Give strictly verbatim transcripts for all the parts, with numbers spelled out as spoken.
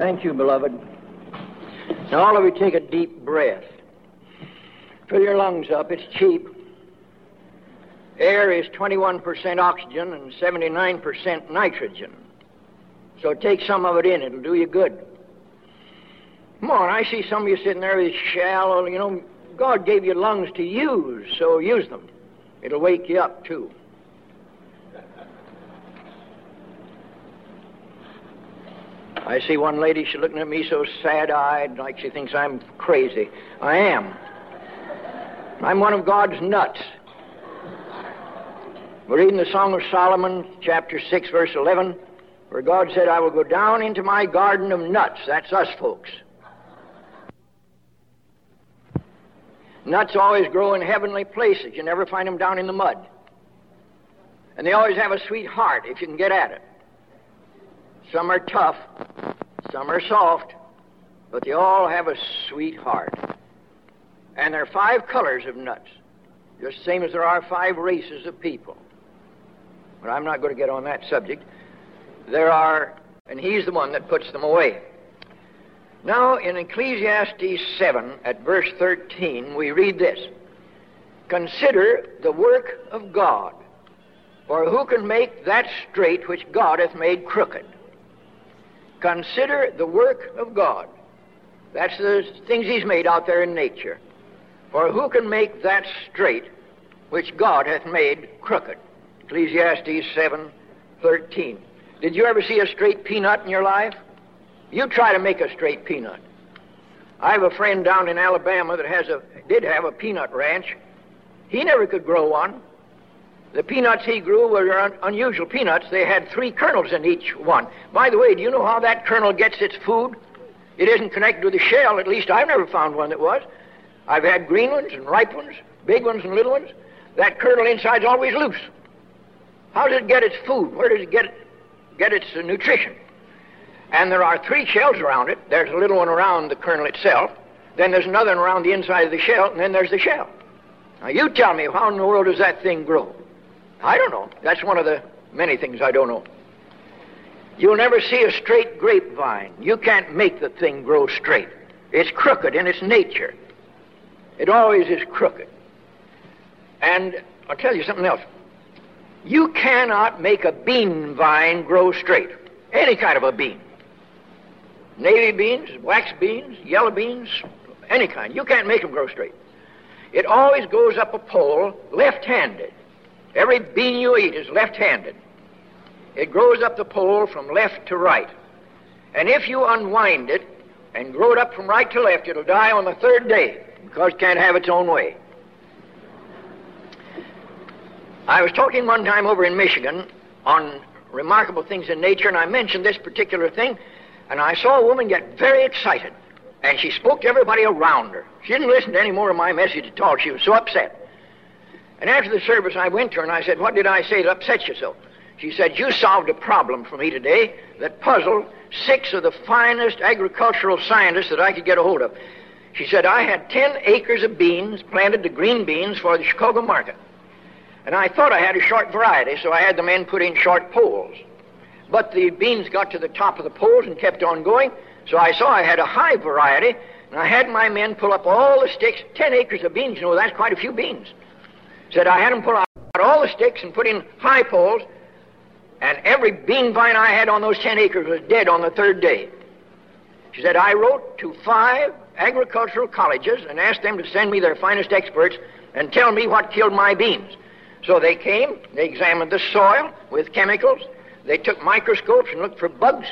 Thank you, beloved. Now, all of you take a deep breath. Fill your lungs up. It's cheap. Air is twenty-one percent oxygen and seventy-nine percent nitrogen. So take some of it in. It'll do you good. Come on, I see some of you sitting there is shallow. You know, God gave you lungs to use, so use them. It'll wake you up, too. I see one lady, she's looking at me so sad-eyed, like she thinks I'm crazy. I am. I'm one of God's nuts. We're reading the Song of Solomon, chapter six, verse eleven, where God said, I will go down into my garden of nuts. That's us, folks. Nuts always grow in heavenly places. You never find them down in the mud. And they always have a sweet heart if you can get at it. Some are tough, some are soft, but they all have a sweet heart. And there are five colors of nuts, just the same as there are five races of people. But I'm not going to get on that subject. There are, and he's the one that puts them away. Now, in Ecclesiastes seven, at verse thirteen, we read this. Consider the work of God, for who can make that straight which God hath made crooked? Consider the work of God. That's the things he's made out there in nature. For who can make that straight which God hath made crooked? Ecclesiastes seven, thirteen. Did you ever see a straight peanut in your life? You try to make a straight peanut. I have a friend down in Alabama that has a did have a peanut ranch. He never could grow one. The peanuts he grew were un- unusual peanuts. They had three kernels in each one. By the way, do you know how that kernel gets its food? It isn't connected with the shell. At least I've never found one that was. I've had green ones and ripe ones, big ones and little ones. That kernel inside's always loose. How does it get its food? Where does it get, get its uh, nutrition? And there are three shells around it. There's a little one around the kernel itself. Then there's another one around the inside of the shell, and then there's the shell. Now you tell me, how in the world does that thing grow? I don't know. That's one of the many things I don't know. You'll never see a straight grapevine. You can't make the thing grow straight. It's crooked in its nature. It always is crooked. And I'll tell you something else. You cannot make a bean vine grow straight. Any kind of a bean. Navy beans, wax beans, yellow beans, any kind. You can't make them grow straight. It always goes up a pole left-handed. Every bean you eat is left-handed. It grows up the pole from left to right. And if you unwind it and grow it up from right to left, it'll die on the third day because it can't have its own way. I was talking one time over in Michigan on remarkable things in nature, and I mentioned this particular thing, and I saw a woman get very excited, and she spoke to everybody around her. She didn't listen to any more of my message at all. She was so upset. And after the service, I went to her and I said, what did I say that upset you so? She said, you solved a problem for me today that puzzled six of the finest agricultural scientists that I could get a hold of. She said, I had ten acres of beans planted to green beans for the Chicago market. And I thought I had a short variety, so I had the men put in short poles. But the beans got to the top of the poles and kept on going, so I saw I had a high variety, and I had my men pull up all the sticks, ten acres of beans, you know, that's quite a few beans. Said I had them pull out all the sticks and put in high poles, and every bean vine I had on those ten acres was dead on the third day. She said, I wrote to five agricultural colleges and asked them to send me their finest experts and tell me what killed my beans. So they came, they examined the soil with chemicals, they took microscopes and looked for bugs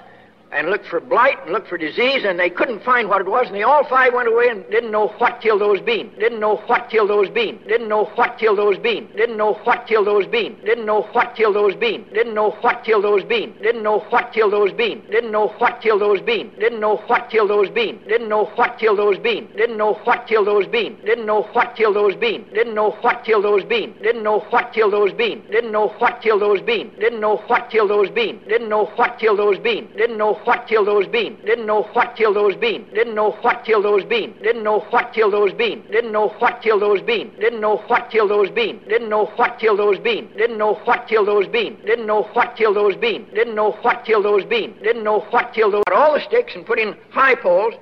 and looked for blight and looked for disease, and they couldn't find what it was, and they all five went away and didn't know what killed those beans. Didn't know what killed those beans. Didn't know what killed those beans. Didn't know what killed those beans. Didn't know what killed those beans. Didn't know what killed those beans. Didn't know what killed those beans. Didn't know what killed those beans. Didn't know what killed those beans. Didn't know what killed those beans. Didn't know what killed those beans. Didn't know what killed those beans. Didn't know what killed those beans. Didn't know what killed those beans. Didn't know what killed those beans. Didn't know what killed those beans. Didn't know what killed those beans. Didn't know what killed those beans. Didn't know what killed those beans. Didn't know what killed those beans. Didn't know what killed those beans. Didn't know what killed those beans. Didn't know what killed those beans. Didn't know what killed those beans. Didn't know what killed those beans. Didn't know what killed those beans. Didn't know what killed those beans. Didn't know what killed those. All the sticks and put in high poles,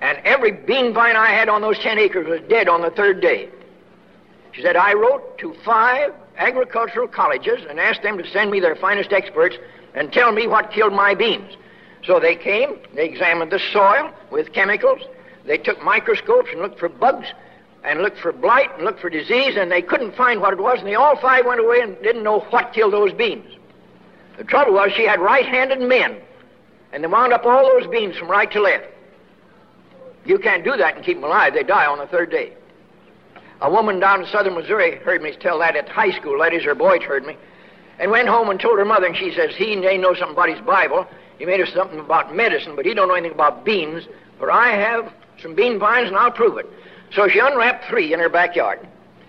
and every bean vine I had on those ten acres was dead on the third day. She said, I wrote to five agricultural colleges and asked them to send me their finest experts and tell me what killed my beans. So they came, they examined the soil with chemicals, they took microscopes and looked for bugs and looked for blight and looked for disease, and they couldn't find what it was, and they all five went away and didn't know what killed those beans. The trouble was she had right-handed men, and they wound up all those beans from right to left. You can't do that and keep them alive. They die on the third day. A woman down in Southern Missouri heard me tell that at high school. That is, her boys heard me. And went home and told her mother, and she says, he ain't know something about his Bible. He made us something about medicine, but he don't know anything about beans. For I have some bean vines, and I'll prove it. So she unwrapped three in her backyard.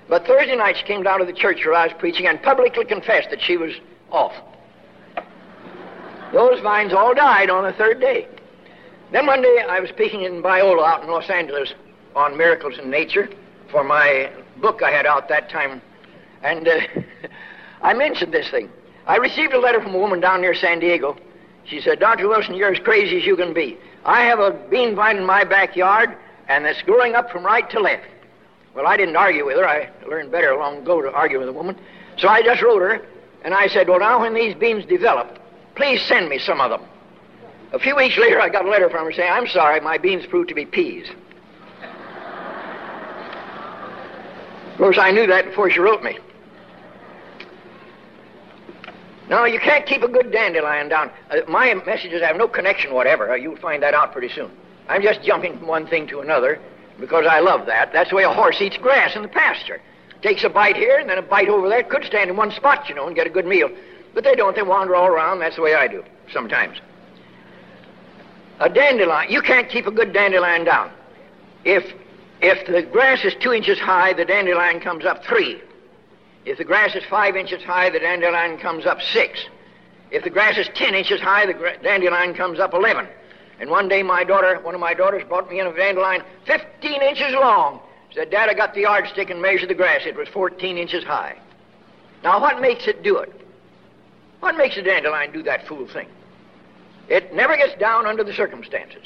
But Thursday night she came down to the church where I was preaching and publicly confessed that she was off. Those vines all died on the third day. Then one day I was speaking in Biola out in Los Angeles on miracles in nature for my book I had out that time, and uh, I mentioned this thing. I received a letter from a woman down near San Diego. She said, Doctor Wilson, you're as crazy as you can be. I have a bean vine in my backyard, and it's growing up from right to left. Well, I didn't argue with her. I learned better long ago to argue with a woman. So I just wrote her, and I said, well, now when these beans develop, please send me some of them. A few weeks later, I got a letter from her saying, I'm sorry, my beans proved to be peas. Of course, I knew that before she wrote me. Now, you can't keep a good dandelion down. Uh, my messages have no connection whatever. You'll find that out pretty soon. I'm just jumping from one thing to another because I love that. That's the way a horse eats grass in the pasture. Takes a bite here and then a bite over there. Could stand in one spot, you know, and get a good meal. But they don't. They wander all around. That's the way I do sometimes. A dandelion, you can't keep a good dandelion down. If... If the grass is two inches high, the dandelion comes up three. If the grass is five inches high, the dandelion comes up six. If the grass is ten inches high, the gra- dandelion comes up eleven. And one day my daughter, one of my daughters brought me in a dandelion fifteen inches long. Said, Dad, I got the yardstick and measured the grass. It was fourteen inches high. Now, what makes it do it? What makes a dandelion do that fool thing? It never gets down under the circumstances.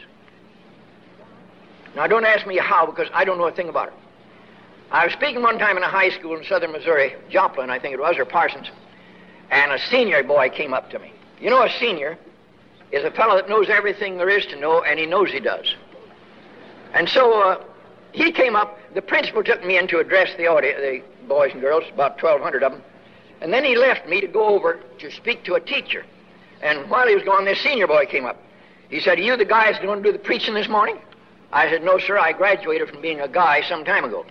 Now, don't ask me how, because I don't know a thing about it. I was speaking one time in a high school in Southern Missouri, Joplin, I think it was, or Parsons, and a senior boy came up to me. You know, a senior is a fellow that knows everything there is to know, and he knows he does. And so uh, he came up. The principal took me in to address the audience, the boys and girls, about twelve hundred of them, and then he left me to go over to speak to a teacher. And while he was gone, this senior boy came up. He said, are you the guy that's going to do the preaching this morning? I said, no, sir, I graduated from being a guy some time ago.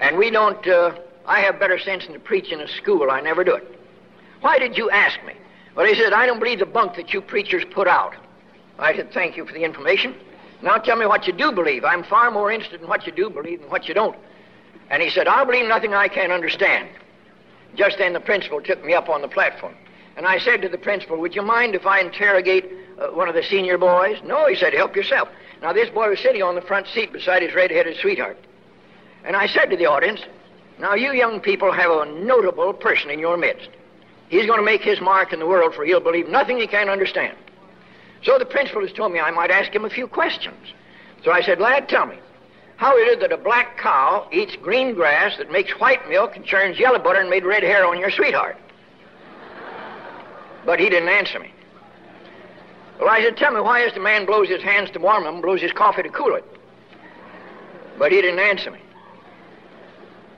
And we don't, uh, I have better sense than to preach in a school. I never do it. Why did you ask me? Well, he said, I don't believe the bunk that you preachers put out. I said, thank you for the information. Now tell me what you do believe. I'm far more interested in what you do believe than what you don't. And he said, I'll believe nothing I can't understand. Just then the principal took me up on the platform. And I said to the principal, would you mind if I interrogate uh, one of the senior boys? No, he said, help yourself. Now, this boy was sitting on the front seat beside his red-headed sweetheart. And I said to the audience, now, you young people have a notable person in your midst. He's going to make his mark in the world, for he'll believe nothing he can't understand. So the principal has told me I might ask him a few questions. So I said, lad, tell me, how is it that a black cow eats green grass that makes white milk and churns yellow butter and made red hair on your sweetheart? But he didn't answer me. Well, I said, tell me, why is the man blows his hands to warm them and blows his coffee to cool it? But he didn't answer me.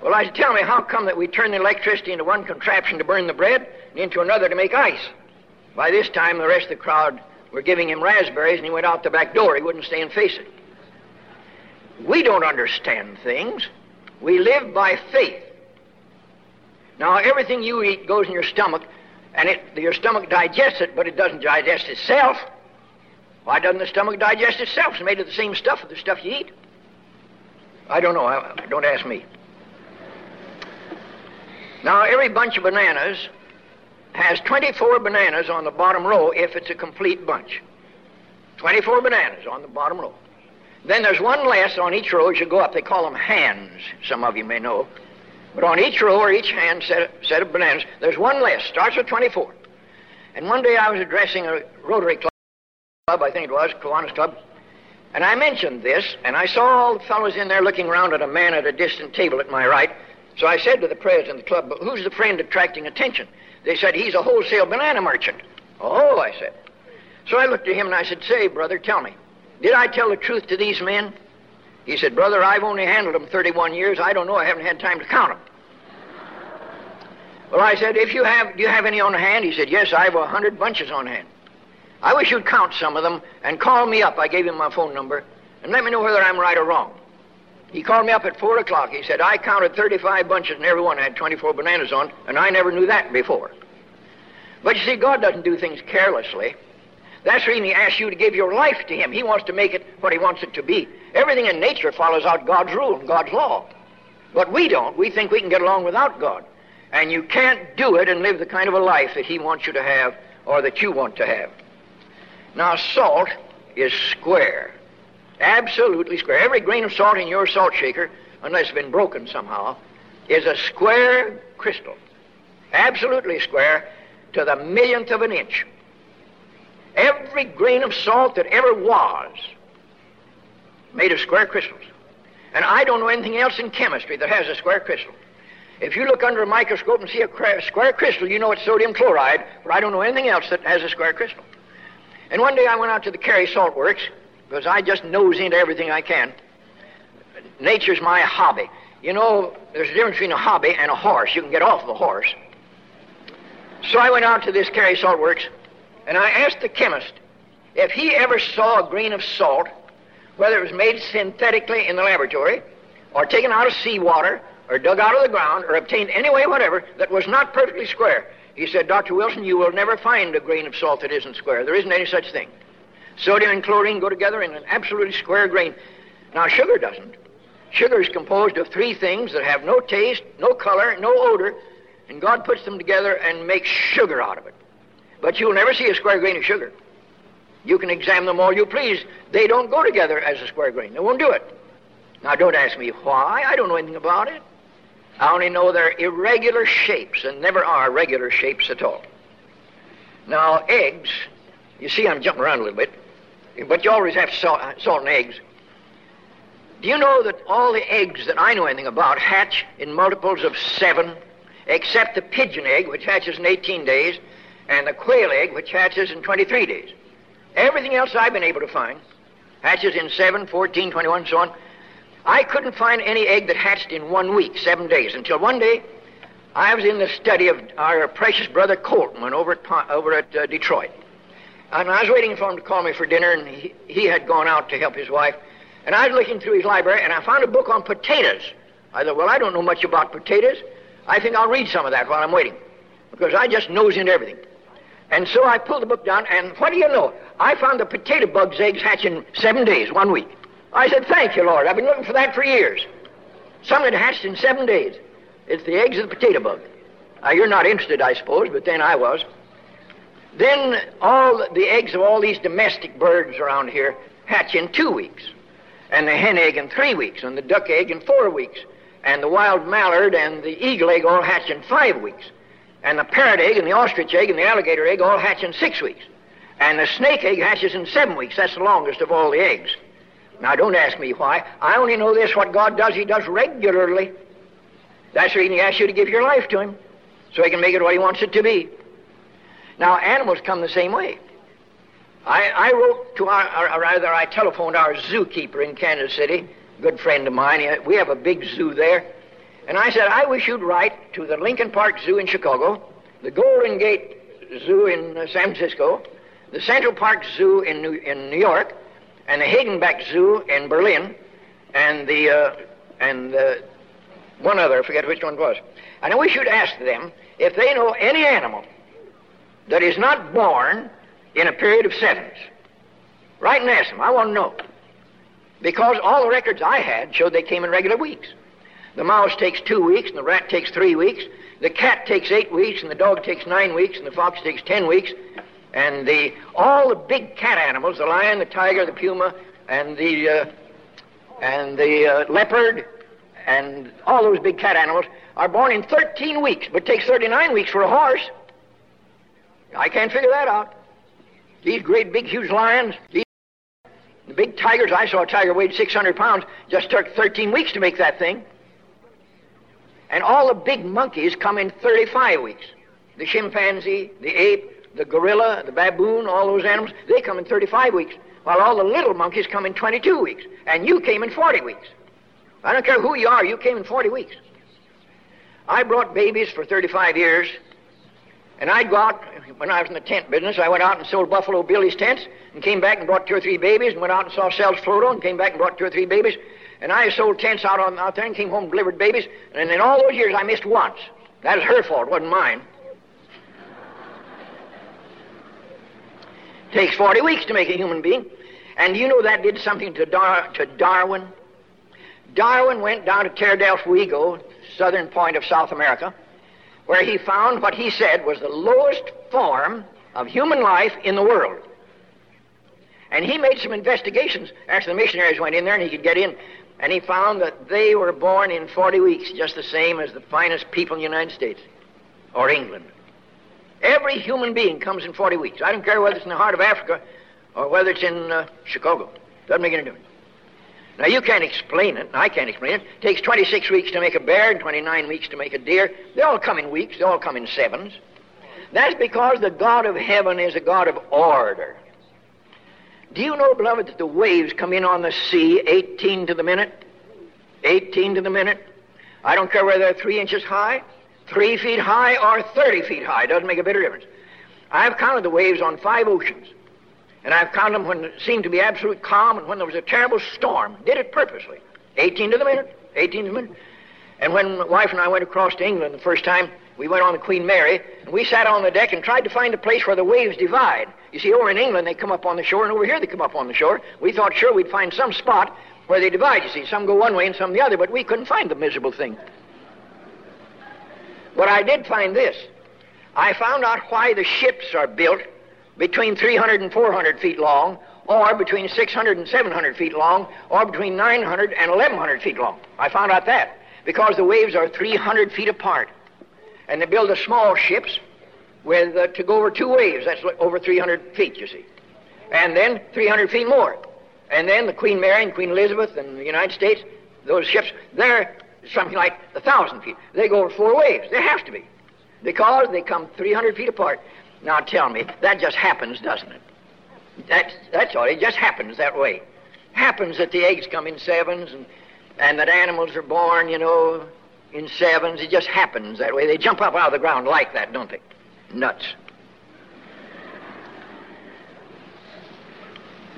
Well, I said, tell me, how come that we turn the electricity into one contraption to burn the bread and into another to make ice? By this time, the rest of the crowd were giving him raspberries, and he went out the back door. He wouldn't stay and face it. We don't understand things. We live by faith. Now, everything you eat goes in your stomach, and it, your stomach digests it, but it doesn't digest itself. Why doesn't the stomach digest itself? It's made of the same stuff as the stuff you eat. I don't know. I, don't ask me. Now, every bunch of bananas has twenty-four bananas on the bottom row if it's a complete bunch. twenty-four bananas on the bottom row. Then there's one less on each row as you go up. They call them hands, some of you may know. But on each row or each hand set, set of bananas, there's one less. Starts with twenty-four. And one day I was addressing a Rotary Club, I think it was, Kiwanis Club, and I mentioned this, and I saw all the fellows in there looking round at a man at a distant table at my right. So I said to the president of the club, "But who's the friend attracting attention?" They said, "He's a wholesale banana merchant." "Oh," I said. So I looked at him and I said, "Say, brother, tell me, did I tell the truth to these men?" He said, "Brother, I've only handled them thirty-one years. I don't know. I haven't had time to count them." Well, I said, "If you have, do you have any on hand?" He said, "Yes, I have a hundred bunches on hand. I wish you'd count some of them and call me up." I gave him my phone number and let me know whether I'm right or wrong. He called me up at four o'clock. He said, "I counted thirty-five bunches and every one had twenty-four bananas on, and I never knew that before." But you see, God doesn't do things carelessly. That's the reason he asks you to give your life to him. He wants to make it what he wants it to be. Everything in nature follows out God's rule and God's law. But we don't. We think we can get along without God. And you can't do it and live the kind of a life that he wants you to have or that you want to have. Now, salt is square. Absolutely square. Every grain of salt in your salt shaker, unless it's been broken somehow, is a square crystal. Absolutely square to the millionth of an inch. Every grain of salt that ever was made of square crystals. And I don't know anything else in chemistry that has a square crystal. If you look under a microscope and see a square crystal, you know it's sodium chloride, but I don't know anything else that has a square crystal. And one day I went out to the Carey Salt Works, because I just nose into everything I can. Nature's my hobby. You know, there's a difference between a hobby and a horse. You can get off the horse. So I went out to this Carey Salt Works, and I asked the chemist if he ever saw a grain of salt, whether it was made synthetically in the laboratory, or taken out of seawater, or dug out of the ground, or obtained any way whatever, that was not perfectly square. He said, "Doctor Wilson, you will never find a grain of salt that isn't square. There isn't any such thing. Sodium and chlorine go together in an absolutely square grain." Now, sugar doesn't. Sugar is composed of three things that have no taste, no color, no odor, and God puts them together and makes sugar out of it. But you'll never see a square grain of sugar. You can examine them all you please. They don't go together as a square grain. They won't do it. Now, don't ask me why. I don't know anything about it. I only know they're irregular shapes, and never are regular shapes at all. Now, eggs, you see I'm jumping around a little bit, but you always have salt, salt and eggs. Do you know that all the eggs that I know anything about hatch in multiples of seven, except the pigeon egg, which hatches in eighteen days, and the quail egg, which hatches in twenty-three days. Everything else I've been able to find hatches in seven, fourteen, twenty-one, and so on. I couldn't find any egg that hatched in one week, seven days, until one day I was in the study of our precious brother Coltman over at, over at uh, Detroit. And I was waiting for him to call me for dinner, and he, he had gone out to help his wife. And I was looking through his library, and I found a book on potatoes. I thought, well, I don't know much about potatoes. I think I'll read some of that while I'm waiting, because I just nose into everything. And so I pulled the book down, and what do you know? I found the potato bug's eggs hatch in seven days, one week. I said, "Thank you, Lord. I've been looking for that for years. Something that hatched in seven days. It's the eggs of the potato bug." Now, you're not interested, I suppose, but then I was. Then all the eggs of all these domestic birds around here hatch in two weeks, and the hen egg in three weeks, and the duck egg in four weeks, and the wild mallard and the eagle egg all hatch in five weeks, and the parrot egg and the ostrich egg and the alligator egg all hatch in six weeks, and the snake egg hatches in seven weeks. That's the longest of all the eggs. Now, don't ask me why. I only know this, what God does, he does regularly. That's the reason he asks you to give your life to him, so he can make it what he wants it to be. Now, animals come the same way. I, I wrote to our, or rather, I telephoned our zookeeper in Kansas City, a good friend of mine. We have a big zoo there. And I said, "I wish you'd write to the Lincoln Park Zoo in Chicago, the Golden Gate Zoo in uh, San Francisco, the Central Park Zoo in New, in New York, and the Hagenbeck Zoo in Berlin, and the, uh, and the, one other, I forget which one it was. And I wish you'd ask them if they know any animal that is not born in a period of sevens. Write and ask them. I want to know." Because all the records I had showed they came in regular weeks. The mouse takes two weeks, and the rat takes three weeks, The cat takes eight weeks, and the dog takes nine weeks, and the fox takes ten weeks. And the all the big cat animals, the lion, the tiger, the puma, and the uh, and the uh, leopard, and all those big cat animals are born in thirteen weeks, but takes thirty-nine weeks for a horse. I can't figure that out. These great big huge lions, these the big tigers, I saw a tiger weighed six hundred pounds, just took thirteen weeks to make that thing. And all the big monkeys come in thirty-five weeks. The chimpanzee, the ape, the gorilla, the baboon, all those animals, they come in thirty-five weeks, while all the little monkeys come in twenty-two weeks. And you came in forty weeks. I don't care who you are, you came in forty weeks. I brought babies for thirty-five years, and I'd go out, when I was in the tent business, I went out and sold Buffalo Billy's tents, and came back and brought two or three babies, and went out and saw Sells Floto, and came back and brought two or three babies, and I sold tents out on out there and came home and delivered babies, and in all those years I missed once. That was her fault, it wasn't mine. Takes forty weeks to make a human being, and you know that did something to, Dar- to Darwin. Darwin went down to Tierra del Fuego, southern point of South America, where he found what he said was the lowest form of human life in the world. And he made some investigations after the missionaries went in there and he could get in, and he found that they were born in forty weeks, just the same as the finest people in the United States or England. Every human being comes in forty weeks. I don't care whether it's in the heart of Africa or whether it's in uh, Chicago. Doesn't make any difference. Now, you can't explain it, and I can't explain it. It takes twenty-six weeks to make a bear and twenty-nine weeks to make a deer. They all come in weeks. They all come in sevens. That's because the God of heaven is a God of order. Do you know, beloved, that the waves come in on the sea eighteen to the minute? eighteen to the minute. I don't care whether they're three inches high, three feet high, or thirty feet high. It doesn't make a bit of difference. I've counted the waves on five oceans. And I've counted them when it seemed to be absolute calm and when there was a terrible storm. Did it purposely. eighteen to the minute. eighteen to the minute. And when my wife and I went across to England the first time, we went on the Queen Mary, and we sat on the deck and tried to find a place where the waves divide. You see, over in England, they come up on the shore, and over here they come up on the shore. We thought sure we'd find some spot where they divide. You see, some go one way and some the other, but we couldn't find the miserable thing. But I did find this. I found out why the ships are built between three hundred and four hundred feet long, or between six hundred and seven hundred feet long, or between nine hundred and eleven hundred feet long. I found out that because the waves are three hundred feet apart. And they build the small ships with uh, to go over two waves. That's over three hundred feet, you see. And then three hundred feet more. And then the Queen Mary and Queen Elizabeth and the United States, those ships, they're something like one thousand feet. They go over four waves. They have to be because they come three hundred feet apart. Now tell me, that just happens, doesn't it? That's, that's all. It just happens that way. Happens that the eggs come in sevens and, and that animals are born, you know, in sevens. It just happens that way. They jump up out of the ground like that, don't they? Nuts.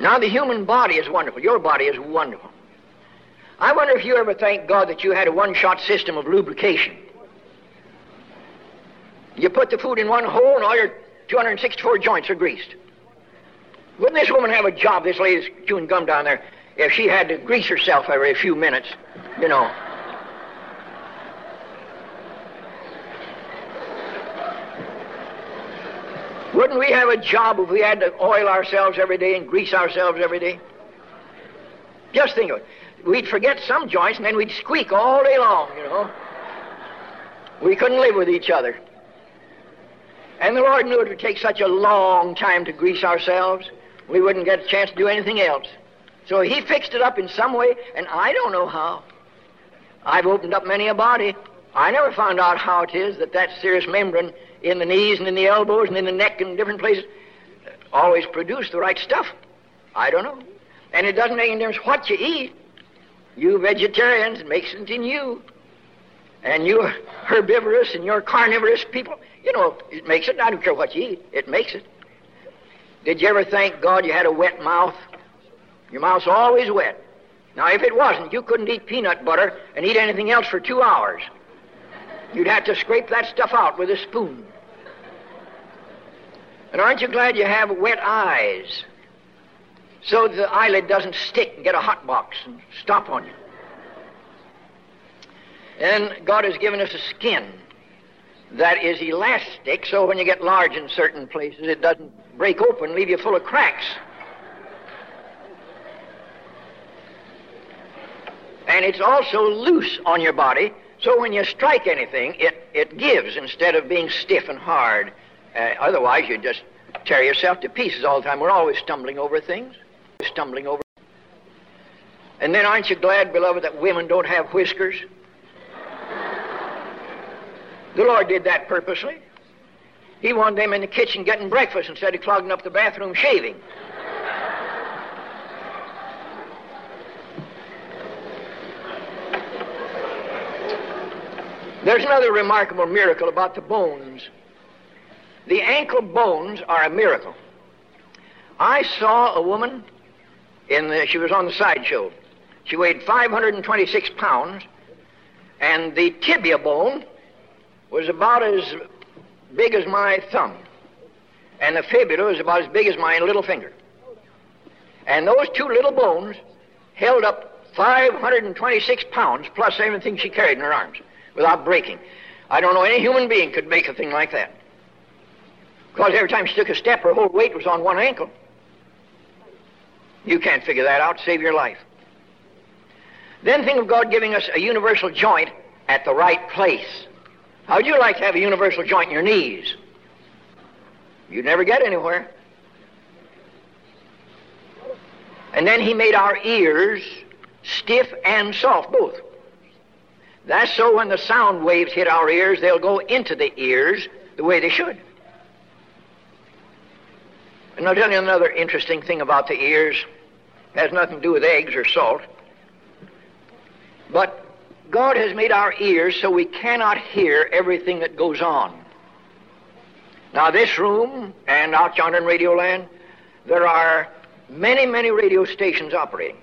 Now the human body is wonderful. Your body is wonderful. I wonder if you ever thank God that you had a one-shot system of lubrication. You put the food in one hole and all your two hundred sixty-four joints are greased. Wouldn't this woman have a job, this lady's chewing gum down there, if she had to grease herself every few minutes, you know? Wouldn't we have a job if we had to oil ourselves every day and grease ourselves every day? Just think of it. We'd forget some joints and then we'd squeak all day long, you know? We couldn't live with each other. And the Lord knew it would take such a long time to grease ourselves, we wouldn't get a chance to do anything else. So he fixed it up in some way, and I don't know how. I've opened up many a body. I never found out how it is that that serous membrane in the knees and in the elbows and in the neck and different places always produce the right stuff. I don't know. And it doesn't make any difference what you eat. You vegetarians, it makes it in you. And you herbivorous and you're carnivorous people, you know, it makes it. I don't care what you eat. It makes it. Did you ever thank God you had a wet mouth? Your mouth's always wet. Now, if it wasn't, you couldn't eat peanut butter and eat anything else for two hours. You'd have to scrape that stuff out with a spoon. And aren't you glad you have wet eyes? So the eyelid doesn't stick and get a hot box and stop on you. And God has given us a skin. that is elastic, so when you get large in certain places, it doesn't break open, leave you full of cracks. And it's also loose on your body, so when you strike anything, it, it gives instead of being stiff and hard. Uh, otherwise, you just tear yourself to pieces all the time. We're always stumbling over things, stumbling over. And then aren't you glad, beloved, that women don't have whiskers? The Lord did that purposely. He wanted them in the kitchen getting breakfast instead of clogging up the bathroom shaving. There's another remarkable miracle about the bones. The ankle bones are a miracle. I saw a woman, in the, she was on the sideshow. She weighed five hundred twenty-six pounds, and the tibia bone was about as big as my thumb, and the fibula was about as big as my little finger. And those two little bones held up five hundred twenty-six pounds plus everything she carried in her arms without breaking. I don't know any human being could make a thing like that, because every time she took a step, her whole weight was on one ankle. You can't figure that out. Save your life. Then think of God giving us a universal joint at the right place. How would you like to have a universal joint in your knees? You'd never get anywhere. And then he made our ears stiff and soft, both. That's so when the sound waves hit our ears, they'll go into the ears the way they should. And I'll tell you another interesting thing about the ears. It has nothing to do with eggs or salt. But God has made our ears so we cannot hear everything that goes on. Now, this room and out yonder in Radio Land, there are many, many radio stations operating.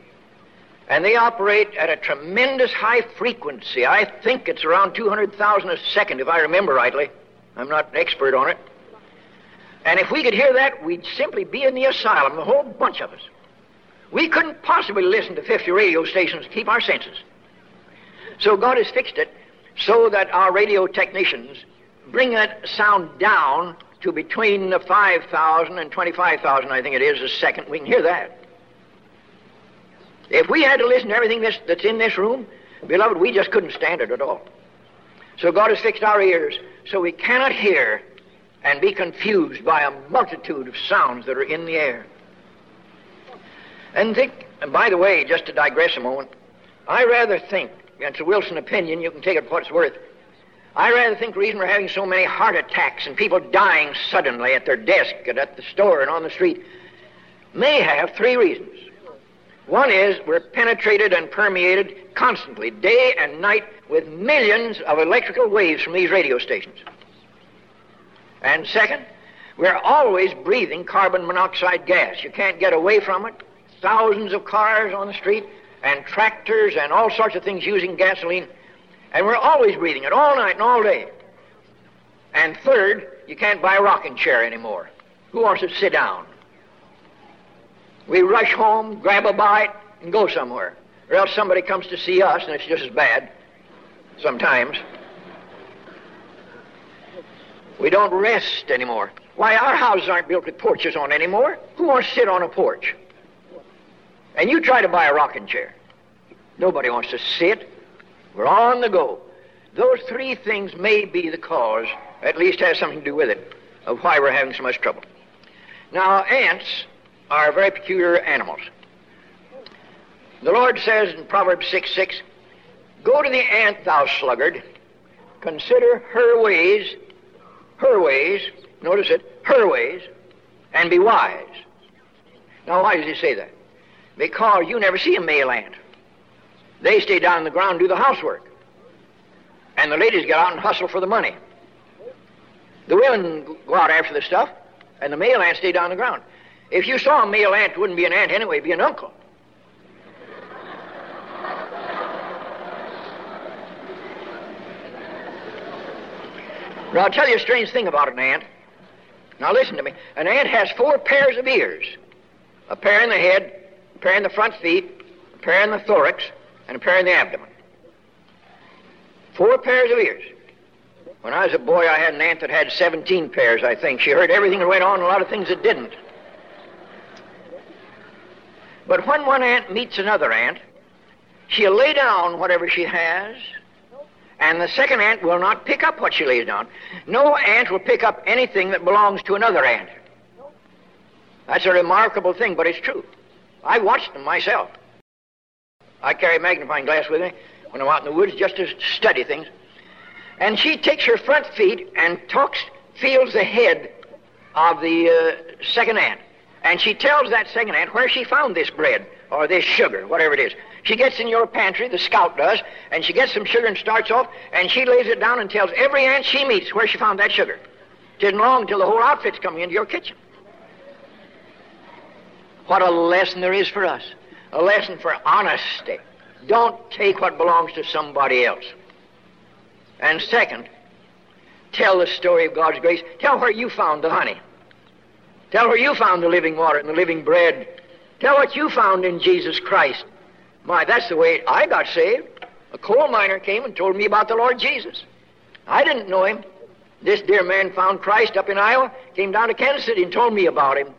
And they operate at a tremendous high frequency. I think it's around two hundred thousand a second, if I remember rightly. I'm not an expert on it. And if we could hear that, we'd simply be in the asylum, a whole bunch of us. We couldn't possibly listen to fifty radio stations to keep our senses. So God has fixed it so that our radio technicians bring that sound down to between the five thousand and twenty-five thousand, I think it is, a second. We can hear that. If we had to listen to everything this, that's in this room, beloved, we just couldn't stand it at all. So God has fixed our ears so we cannot hear and be confused by a multitude of sounds that are in the air. And think, and by the way, just to digress a moment, I rather think, it's a Wilson opinion, you can take it for what it's worth, I rather think the reason we're having so many heart attacks and people dying suddenly at their desk and at the store and on the street may have three reasons. One is we're penetrated and permeated constantly, day and night, with millions of electrical waves from these radio stations. And second, we're always breathing carbon monoxide gas. You can't get away from it. Thousands of cars on the street, and tractors and all sorts of things using gasoline. And we're always breathing it all night and all day. And third, you can't buy a rocking chair anymore. Who wants to sit down? We rush home, grab a bite, and go somewhere. Or else somebody comes to see us, and it's just as bad sometimes. We don't rest anymore. Why, our houses aren't built with porches on anymore. Who wants to sit on a porch? And you try to buy a rocking chair. Nobody wants to sit. We're on the go. Those three things may be the cause, at least has something to do with it, of why we're having so much trouble. Now, ants are very peculiar animals. The Lord says in Proverbs six six, "Go to the ant, thou sluggard, consider her ways, her ways, notice it, her ways, and be wise." Now, why does he say that? Because you never see a male ant. They stay down in the ground and do the housework. And the ladies get out and hustle for the money. The women go out after the stuff, and the male ants stay down in the ground. If you saw a male ant, it wouldn't be an ant anyway, it would be an uncle. Now, I'll tell you a strange thing about an ant. Now, listen to me. An ant has four pairs of ears. A pair in the head, a pair in the front feet, a pair in the thorax, and a pair in the abdomen. Four pairs of ears. When I was a boy, I had an aunt that had seventeen pairs, I think. She heard everything that went on, a lot of things that didn't. But when one aunt meets another aunt, she'll lay down whatever she has, and the second aunt will not pick up what she lays down. No aunt will pick up anything that belongs to another aunt. That's a remarkable thing, but it's true. I watched them myself. I carry a magnifying glass with me when I'm out in the woods just to study things. And she takes her front feet and talks, feels the head of the uh, second aunt. And she tells that second aunt where she found this bread or this sugar, whatever it is. She gets in your pantry, the scout does, and she gets some sugar and starts off, and she lays it down and tells every aunt she meets where she found that sugar. It isn't long until the whole outfit's coming into your kitchen. What a lesson there is for us. A lesson for honesty. Don't take what belongs to somebody else. And second, tell the story of God's grace. Tell where you found the honey. Tell where you found the living water and the living bread. Tell what you found in Jesus Christ. My, that's the way I got saved. A coal miner came and told me about the Lord Jesus. I didn't know him. This dear man found Christ up in Iowa, came down to Kansas City and told me about him.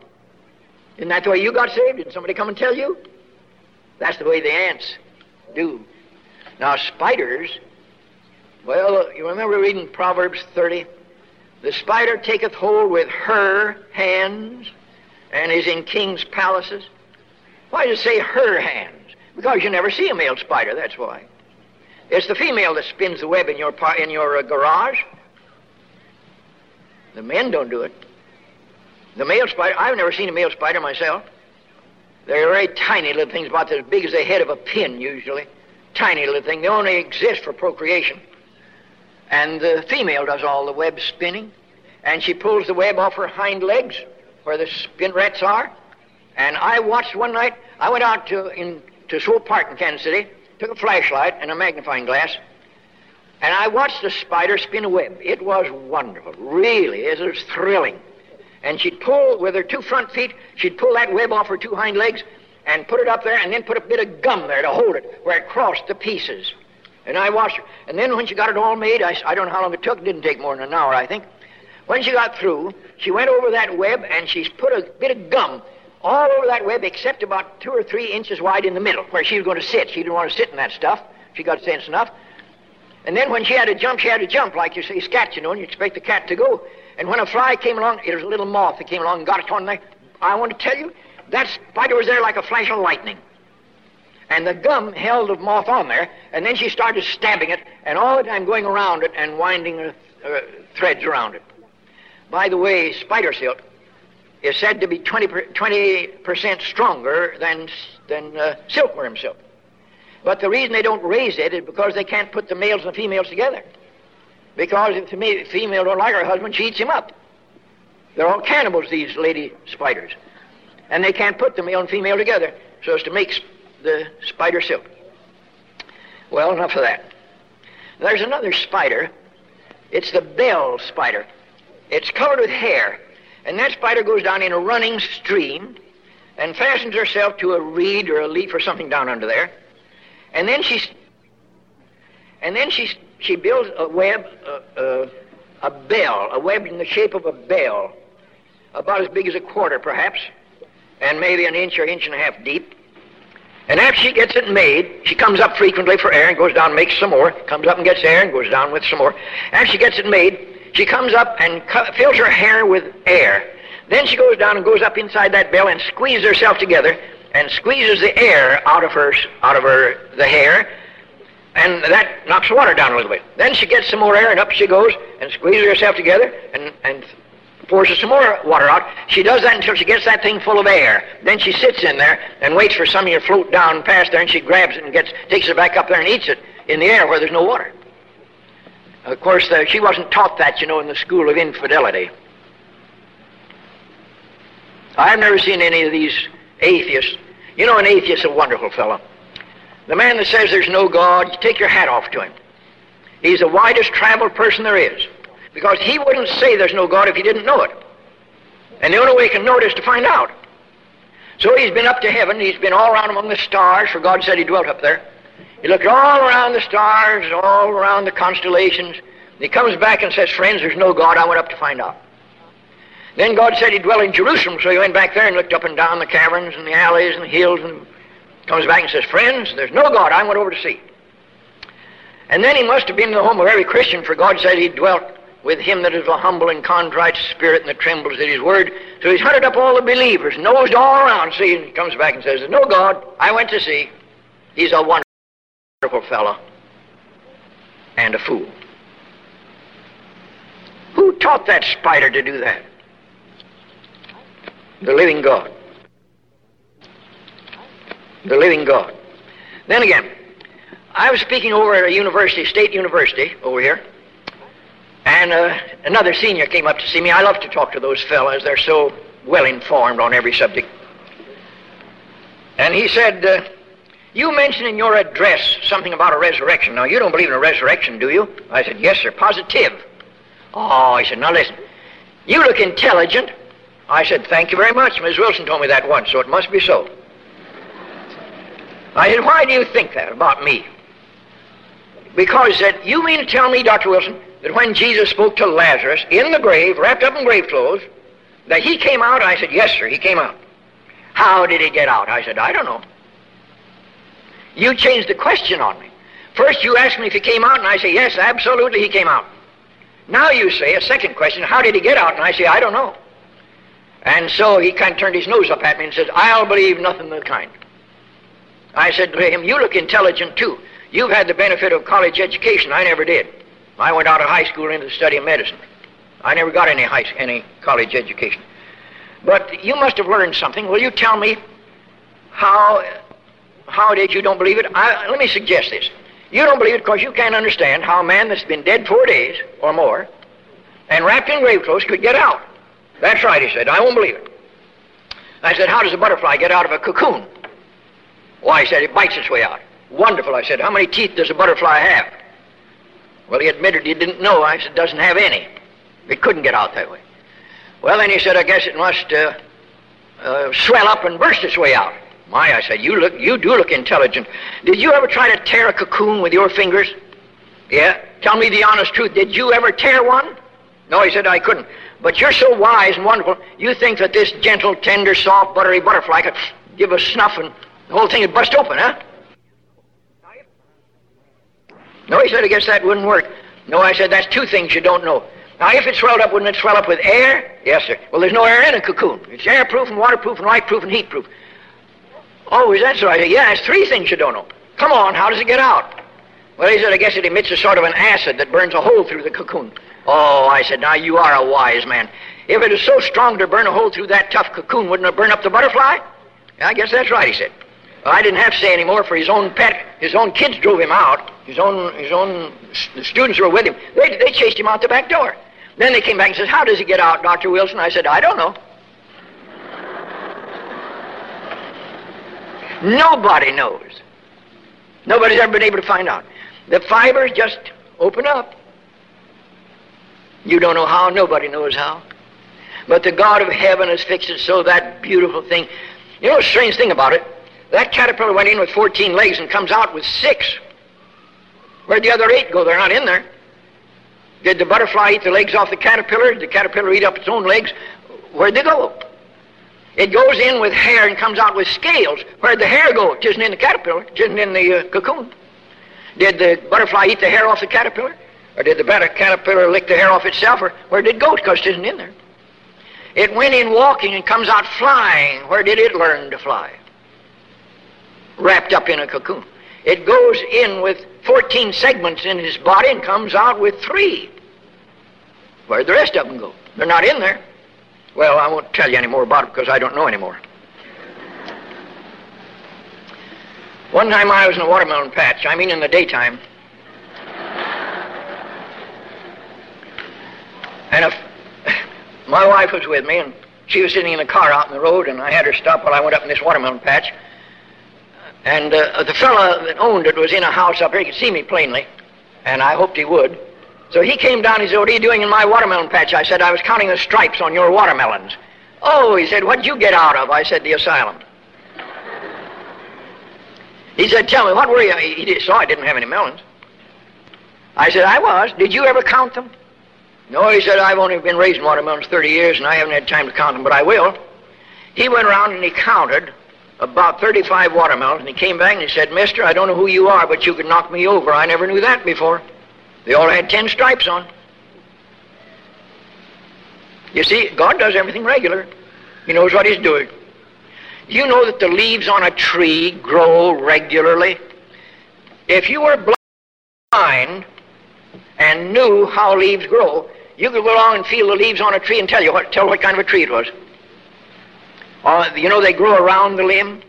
Isn't that the way you got saved? Didn't somebody come and tell you? That's the way the ants do. Now, spiders, well, you remember reading Proverbs thirty? The spider taketh hold with her hands and is in king's palaces. Why does it say her hands? Because you never see a male spider, that's why. It's the female that spins the web in your, par- in your uh, garage. The men don't do it. The male spider, I've never seen a male spider myself. They're very tiny little things, about as big as the head of a pin, usually. Tiny little thing. They only exist for procreation. And the female does all the web spinning. And she pulls the web off her hind legs, where the spinnerets are. And I watched one night, I went out to in to Swope Park in Kansas City, took a flashlight and a magnifying glass, and I watched the spider spin a web. It was wonderful. Really, it was thrilling. And she'd pull, with her two front feet, she'd pull that web off her two hind legs and put it up there and then put a bit of gum there to hold it where it crossed the pieces. And I watched her. And then when she got it all made, I, I don't know how long it took. It didn't take more than an hour, I think. When she got through, she went over that web and she put a bit of gum all over that web except about two or three inches wide in the middle where she was going to sit. She didn't want to sit in that stuff. She got sense enough. And then when she had to jump, she had to jump like you see cats, you know, and you expect the cat to go. And when a fly came along, it was a little moth that came along and got it on there. I want to tell you, that spider was there like a flash of lightning. And the gum held the moth on there, and then she started stabbing it, and all the time going around it and winding her th- uh, threads around it. By the way, spider silk is said to be twenty per- twenty percent stronger than, than uh, silkworm silk. But the reason they don't raise it is because they can't put the males and the females together. Because if the female don't like her husband, she eats him up. They're all cannibals, these lady spiders. And they can't put the male and female together so as to make sp- the spider silk. Well, enough of that. There's another spider. It's the bell spider. It's covered with hair. And that spider goes down in a running stream and fastens herself to a reed or a leaf or something down under there. And then she's... And then she's... She builds a web, uh, uh, a bell, a web in the shape of a bell, about as big as a quarter perhaps, and maybe an inch or inch and a half deep. And after she gets it made, she comes up frequently for air and goes down and makes some more, comes up and gets air and goes down with some more. After she gets it made, she comes up and co- fills her hair with air. Then she goes down and goes up inside that bell and squeezes herself together and squeezes the air out of her, out of her, the hair, and that knocks the water down a little bit. Then she gets some more air, and up she goes and squeezes herself together and, and pours some more water out. She does that until she gets that thing full of air. Then she sits in there and waits for some to float down past there, and she grabs it and gets takes it back up there and eats it in the air where there's no water. Of course, the, she wasn't taught that, you know, in the school of infidelity. I've never seen any of these atheists. You know, an atheist is a wonderful fellow. The man that says there's no God, you take your hat off to him. He's the widest traveled person there is. Because he wouldn't say there's no God if he didn't know it. And the only way he can know it is to find out. So he's been up to heaven, he's been all around among the stars, for God said he dwelt up there. He looked all around the stars, all around the constellations, He comes back and says, friends, there's no God. I went up to find out. Then God said he'd dwell in Jerusalem, so he went back there and looked up and down the caverns and the alleys and the hills and comes back and says, friends, there's no God. I went over to see. And then he must have been in the home of every Christian, for God said he dwelt with him that is a humble and contrite spirit and that trembles at his word. So he's hunted up all the believers, nosed all around. See, and he comes back and says, there's no God. I went to see. He's a wonderful fellow and a fool. Who taught that spider to do that? The living God. The living God. Then again, I was speaking over at a university, state university, over here, and uh, another senior came up to see me. I love to talk to those fellas. They're so well informed on every subject. And he said, uh, you mentioned in your address something about a resurrection. Now, you don't believe in a resurrection, do you? I said, yes, sir, positive. Oh, he said, now listen, you look intelligent. I said, thank you very much. Miz Wilson told me that once, so it must be so. I said, why do you think that about me? Because he said, you mean to tell me, Doctor Wilson, that when Jesus spoke to Lazarus in the grave, wrapped up in grave clothes, that he came out? I said, yes, sir, he came out. How did he get out? I said, I don't know. You changed the question on me. First you asked me if he came out, and I say, yes, absolutely he came out. Now you say a second question, how did he get out? And I say, I don't know. And so he kind of turned his nose up at me and says, I'll believe nothing of the kind. I said to him, you look intelligent too. You've had the benefit of college education. I never did. I went out of high school into the study of medicine. I never got any high, any college education. But you must have learned something. Will you tell me how, how did you don't believe it? I, let me suggest this. You don't believe it because you can't understand how a man that's been dead four days or more and wrapped in grave clothes could get out. That's right, he said. I won't believe it. I said, how does a butterfly get out of a cocoon? Why, he said, it bites its way out. Wonderful, I said. How many teeth does a butterfly have? Well, he admitted he didn't know. I said, doesn't have any. It couldn't get out that way. Well, then he said, I guess it must uh, uh, swell up and burst its way out. My, I said, you look, you do look intelligent. Did you ever try to tear a cocoon with your fingers? Yeah? Tell me the honest truth. Did you ever tear one? No, he said, I couldn't. But you're so wise and wonderful, you think that this gentle, tender, soft, buttery butterfly could give a snuff and the whole thing would bust open, huh? No, he said, I guess that wouldn't work. No, I said, that's two things you don't know. Now, if it swelled up, wouldn't it swell up with air? Yes, sir. Well, there's no air in a cocoon. It's airproof and waterproof and lightproof and heatproof. Oh, is that so? I said, yeah, that's three things you don't know. Come on, how does it get out? Well, he said, I guess it emits a sort of an acid that burns a hole through the cocoon. Oh, I said, now you are a wise man. If it is so strong to burn a hole through that tough cocoon, wouldn't it burn up the butterfly? I guess that's right, he said. Well, I didn't have to say any more, for his own pet, his own kids drove him out. His own, his own students who were with him. They, they chased him out the back door. Then they came back and said, how does he get out, Doctor Wilson? I said, I don't know. Nobody knows. Nobody's ever been able to find out. The fibers just open up. You don't know how, nobody knows how. But the God of heaven has fixed it so that beautiful thing. You know the strange thing about it? That caterpillar went in with fourteen legs and comes out with six. Where'd the other eight go? They're not in there. Did the butterfly eat the legs off the caterpillar? Did the caterpillar eat up its own legs? Where'd they go? It goes in with hair and comes out with scales. Where'd the hair go? It isn't in the caterpillar. It isn't in the uh, cocoon. Did the butterfly eat the hair off the caterpillar? Or did the better caterpillar lick the hair off itself? Or where did it go? Because it isn't in there. It went in walking and comes out flying. Where did it learn to fly? Wrapped up in a cocoon. It goes in with fourteen segments in his body and comes out with three. Where'd the rest of them go? They're not in there. Well, I won't tell you any more about it because I don't know anymore. One time I was in a watermelon patch, I mean in the daytime. And if, my wife was with me, and she was sitting in a car out in the road, and I had her stop while I went up in this watermelon patch. And uh, the fella that owned it was in a house up here. He could see me plainly, and I hoped he would. So he came down, he said, what are you doing in my watermelon patch? I said, I was counting the stripes on your watermelons. Oh, he said, what'd you get out of? I said, the asylum. He said, tell me, what were you? He saw I didn't have any melons. I said, I was. Did you ever count them? No, he said, I've only been raising watermelons thirty years, and I haven't had time to count them, but I will. He went around and he counted about thirty-five watermelons, and he came back and he said, Mister, I don't know who you are, but you could knock me over. I never knew that before. They all had ten stripes on. You see, God does everything regular. He knows what he's doing. Do you know that the leaves on a tree grow regularly? If you were blind and knew how leaves grow, you could go along and feel the leaves on a tree and tell you what, tell what kind of a tree it was. Uh, you know, they grow around the limb.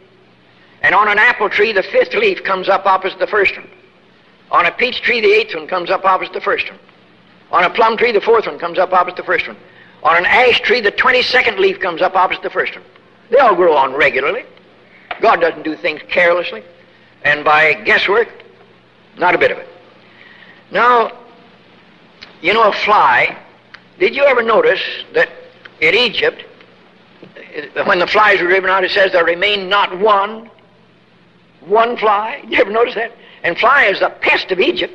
And on an apple tree, the fifth leaf comes up opposite the first one. On a peach tree, the eighth one comes up opposite the first one. On a plum tree, the fourth one comes up opposite the first one. On an ash tree, the twenty-second leaf comes up opposite the first one. They all grow on regularly. God doesn't do things carelessly and by guesswork. Not a bit of it. Now, you know, a fly, did you ever notice that in Egypt, when the flies were driven out, it says there remained not one, one fly? You ever notice that? And fly is the pest of Egypt.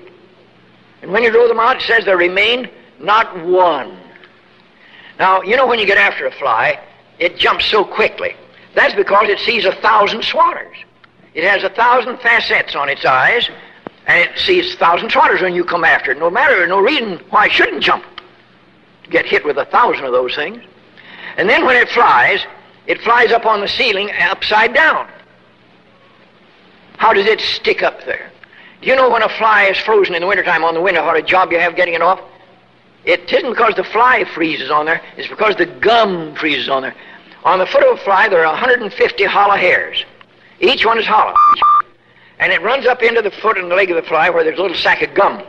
And when you drove them out, it says there remained not one. Now, you know, when you get after a fly, it jumps so quickly. That's because it sees a thousand swatters. It has a thousand facets on its eyes, and it sees a thousand swatters when you come after it. No matter, no reason why it shouldn't jump. Get hit with a thousand of those things. And then when it flies, it flies up on the ceiling upside down. How does it stick up there? Do you know when a fly is frozen in the wintertime on the window, what a job you have getting it off? It isn't because the fly freezes on there, it's because the gum freezes on there. On the foot of a fly, there are one hundred fifty hollow hairs. Each one is hollow. And it runs up into the foot and the leg of the fly where there's a little sack of gum.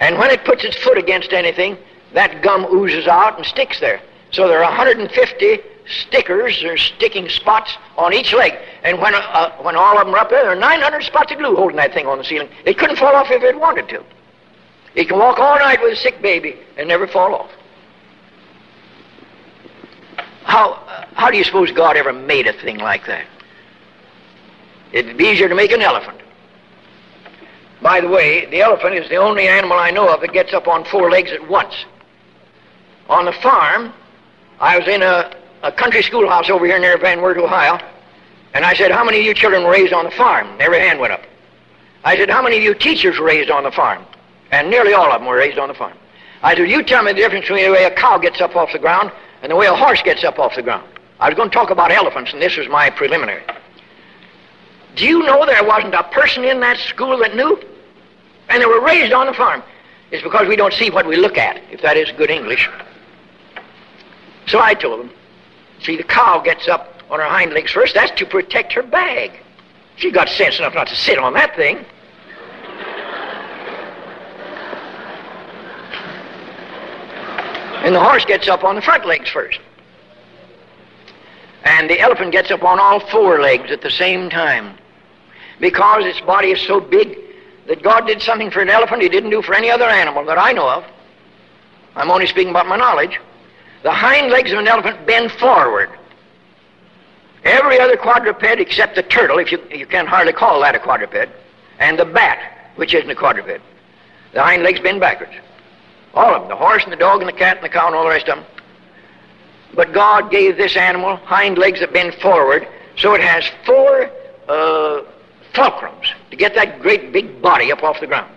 And when it puts its foot against anything, that gum oozes out and sticks there. So there are one hundred fifty stickers or sticking spots on each leg. And when, uh, when all of them are up there, there are nine hundred spots of glue holding that thing on the ceiling. It couldn't fall off if it wanted to. It can walk all night with a sick baby and never fall off. How, uh, how do you suppose God ever made a thing like that? It'd be easier to make an elephant. By the way, the elephant is the only animal I know of that gets up on four legs at once. On the farm, I was in a, a country schoolhouse over here near Van Wert, Ohio, and I said, how many of you children were raised on the farm? And every hand went up. I said, how many of you teachers were raised on the farm? And nearly all of them were raised on the farm. I said, you tell me the difference between the way a cow gets up off the ground and the way a horse gets up off the ground. I was going to talk about elephants, and this was my preliminary. Do you know there wasn't a person in that school that knew? And they were raised on the farm. It's because we don't see what we look at, if that is good English. So I told them, see, the cow gets up on her hind legs first. That's to protect her bag. She got sense enough not to sit on that thing. And the horse gets up on the front legs first. And the elephant gets up on all four legs at the same time. Because its body is so big that God did something for an elephant he didn't do for any other animal that I know of. I'm only speaking about my knowledge. The hind legs of an elephant bend forward. Every other quadruped except the turtle, if you, you can hardly call that a quadruped, and the bat, which isn't a quadruped. The hind legs bend backwards. All of them, the horse and the dog and the cat and the cow and all the rest of them. But God gave this animal hind legs that bend forward, so it has four uh, fulcrums to get that great big body up off the ground.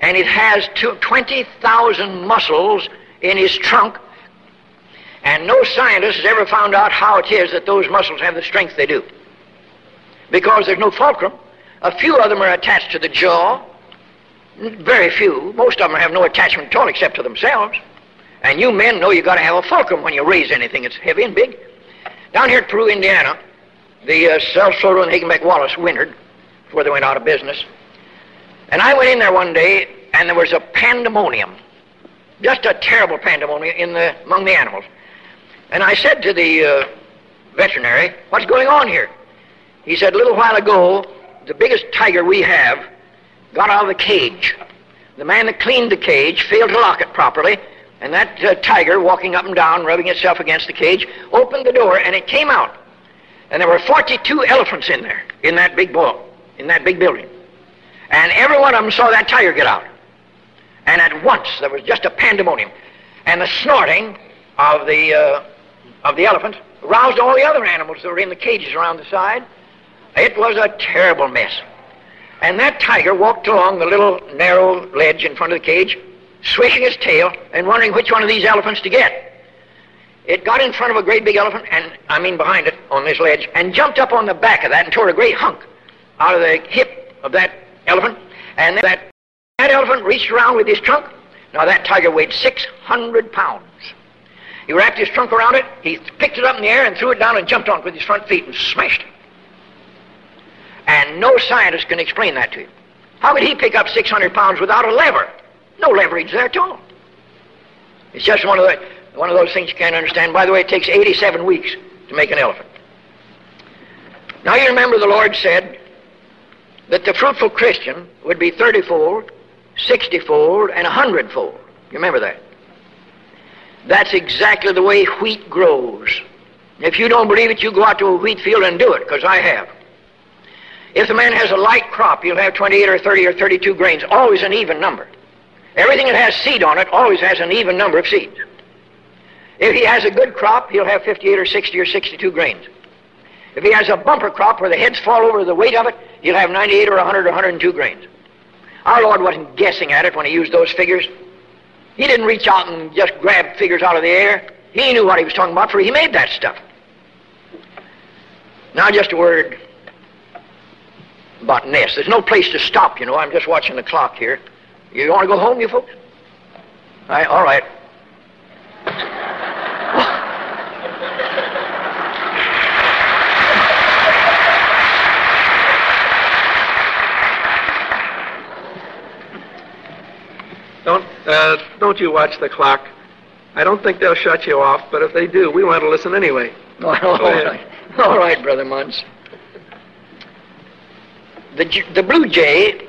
And it has twenty thousand muscles in his trunk, and no scientist has ever found out how it is that those muscles have the strength they do. Because there's no fulcrum. A few of them are attached to the jaw. Very few. Most of them have no attachment at all except to themselves. And you men know you've got to have a fulcrum when you raise anything. It's heavy and big. Down here at Peru, Indiana, the uh, South Soto and Hagenbeck-Wallace wintered before they went out of business. And I went in there one day, and there was a pandemonium. Just a terrible pandemonium in the, among the animals. And I said to the uh, veterinary, what's going on here? He said, a little while ago, the biggest tiger we have got out of the cage. The man that cleaned the cage failed to lock it properly, and that uh, tiger, walking up and down, rubbing itself against the cage, opened the door, and it came out. And there were forty-two elephants in there, in that big ball, in that big building. And every one of them saw that tiger get out. And at once there was just a pandemonium. And the snorting of the, uh, of the elephant roused all the other animals that were in the cages around the side. It was a terrible mess. And that tiger walked along the little narrow ledge in front of the cage, swishing his tail and wondering which one of these elephants to get. It got in front of a great big elephant, and I mean behind it on this ledge, and jumped up on the back of that and tore a great hunk out of the hip of that elephant. And that, that elephant reached around with his trunk. Now that tiger weighed six hundred pounds. He wrapped his trunk around it, he picked it up in the air and threw it down and jumped on it with his front feet and smashed it. And no scientist can explain that to you. How could he pick up six hundred pounds without a lever? No leverage there at all. It's just one of, the, one of those things you can't understand. By the way, it takes eighty-seven weeks to make an elephant. Now you remember the Lord said that the fruitful Christian would be thirty-fold, sixty-fold, and a hundred-fold. You remember that? That's exactly the way wheat grows. If you don't believe it, you go out to a wheat field and do it, because I have. If the man has a light crop, you'll have twenty-eight or thirty or thirty-two grains, always an even number. Everything that has seed on it always has an even number of seeds. If he has a good crop, he'll have fifty-eight or sixty or sixty-two grains. If he has a bumper crop where the heads fall over the weight of it, he'll have ninety-eight or one hundred or one hundred two grains. Our Lord wasn't guessing at it when he used those figures. He didn't reach out and just grab figures out of the air. He knew what he was talking about, for he made that stuff. Now just a word about nests. There's no place to stop, you know. I'm just watching the clock here. You want to go home, you folks? I, all right. Don't, uh, don't you watch the clock. I don't think they'll shut you off, but if they do, we want to listen anyway. All right. All right, Brother Muntz. The, the blue jay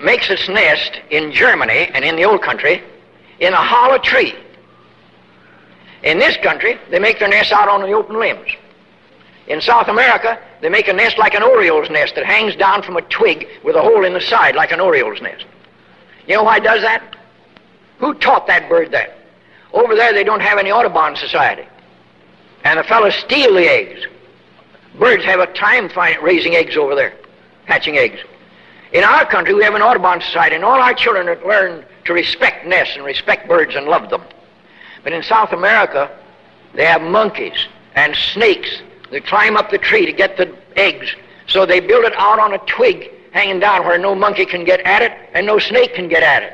makes its nest in Germany and in the old country in a hollow tree. In this country, they make their nests out on the open limbs. In South America, they make a nest like an oriole's nest that hangs down from a twig with a hole in the side like an oriole's nest. You know why it does that? Who taught that bird that? Over there, they don't have any Audubon Society. And the fellows steal the eggs. Birds have a time finding raising eggs over there, hatching eggs. In our country, we have an Audubon Society, and all our children have learned to respect nests and respect birds and love them. But in South America, they have monkeys and snakes that climb up the tree to get the eggs. So they build it out on a twig hanging down where no monkey can get at it and no snake can get at it.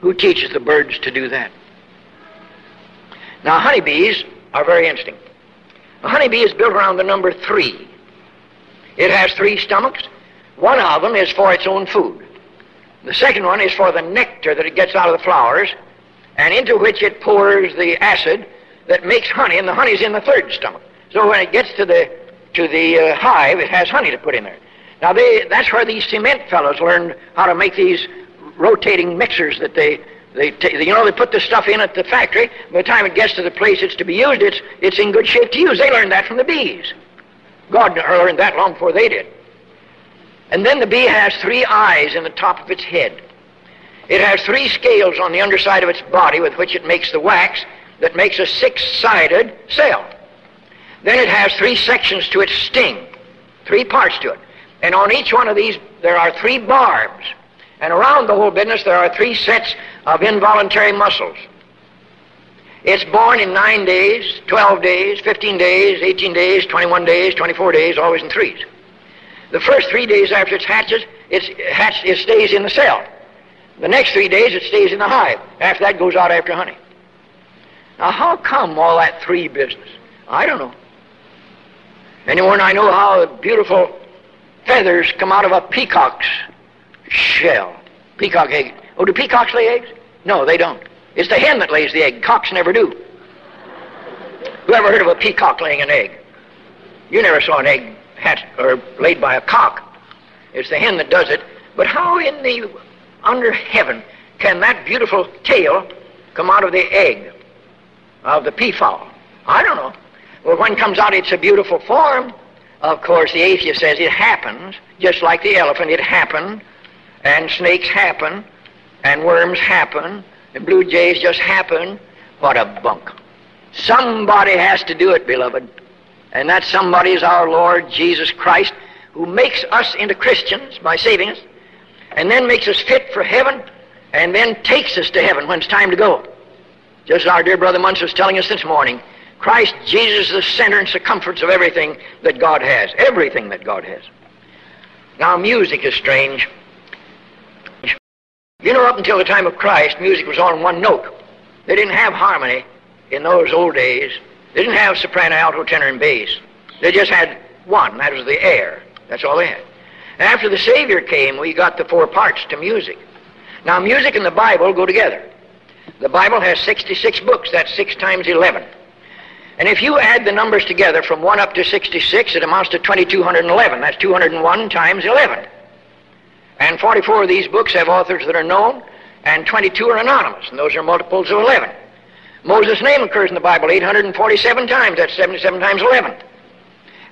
Who teaches the birds to do that? Now, honeybees are very interesting. A honeybee is built around the number three. It has three stomachs. One of them is for its own food. The second one is for the nectar that it gets out of the flowers and into which it pours the acid that makes honey, and the honey's in the third stomach. So when it gets to the, to the uh, hive, it has honey to put in there. Now, they, that's where these cement fellows learned how to make these rotating mixers that they, they t you know, they put the stuff in at the factory. By the time it gets to the place it's to be used, it's, it's in good shape to use. They learned that from the bees. God learned that long before they did. And then the bee has three eyes in the top of its head. It has three scales on the underside of its body with which it makes the wax that makes a six-sided cell. Then it has three sections to its sting, three parts to it. And on each one of these, there are three barbs. And around the whole business, there are three sets of involuntary muscles. It's born in nine days, twelve days, fifteen days, eighteen days, twenty-one days, twenty-four days, always in threes. The first three days after it hatches, it's hatched, it stays in the cell. The next three days, it stays in the hive. After that, it goes out after honey. Now, how come all that three business? I don't know. Anyone I know how the beautiful feathers come out of a peacock's shell, peacock egg. Oh, do peacocks lay eggs? No, they don't. It's the hen that lays the egg. Cocks never do. Who ever heard of a peacock laying an egg? You never saw an egg hatched or laid by a cock. It's the hen that does it. But how in the under heaven can that beautiful tail come out of the egg of the peafowl? I don't know. Well, when it comes out, it's a beautiful form Of course, the atheist says it happens, just like the elephant. It happened, and snakes happen, and worms happen, and blue jays just happen. What a bunk. Somebody has to do it, beloved. And that somebody is our Lord Jesus Christ, who makes us into Christians by saving us, and then makes us fit for heaven, and then takes us to heaven when it's time to go. Just as our dear brother Munson was telling us this morning, Christ Jesus is the center and circumference of everything that God has. Everything that God has. Now, music is strange. You know, up until the time of Christ, music was on one note. They didn't have harmony in those old days. They didn't have soprano, alto, tenor, and bass. They just had one. That was the air. That's all they had. After the Savior came, we got the four parts to music. Now, music and the Bible go together. The Bible has sixty-six books. That's six times eleven. And if you add the numbers together from one up to sixty-six, it amounts to two thousand two hundred eleven. That's two hundred one times eleven. And forty-four of these books have authors that are known, and twenty-two are anonymous, and those are multiples of eleven. Moses' name occurs in the Bible eight hundred forty-seven times. That's seventy-seven times eleven.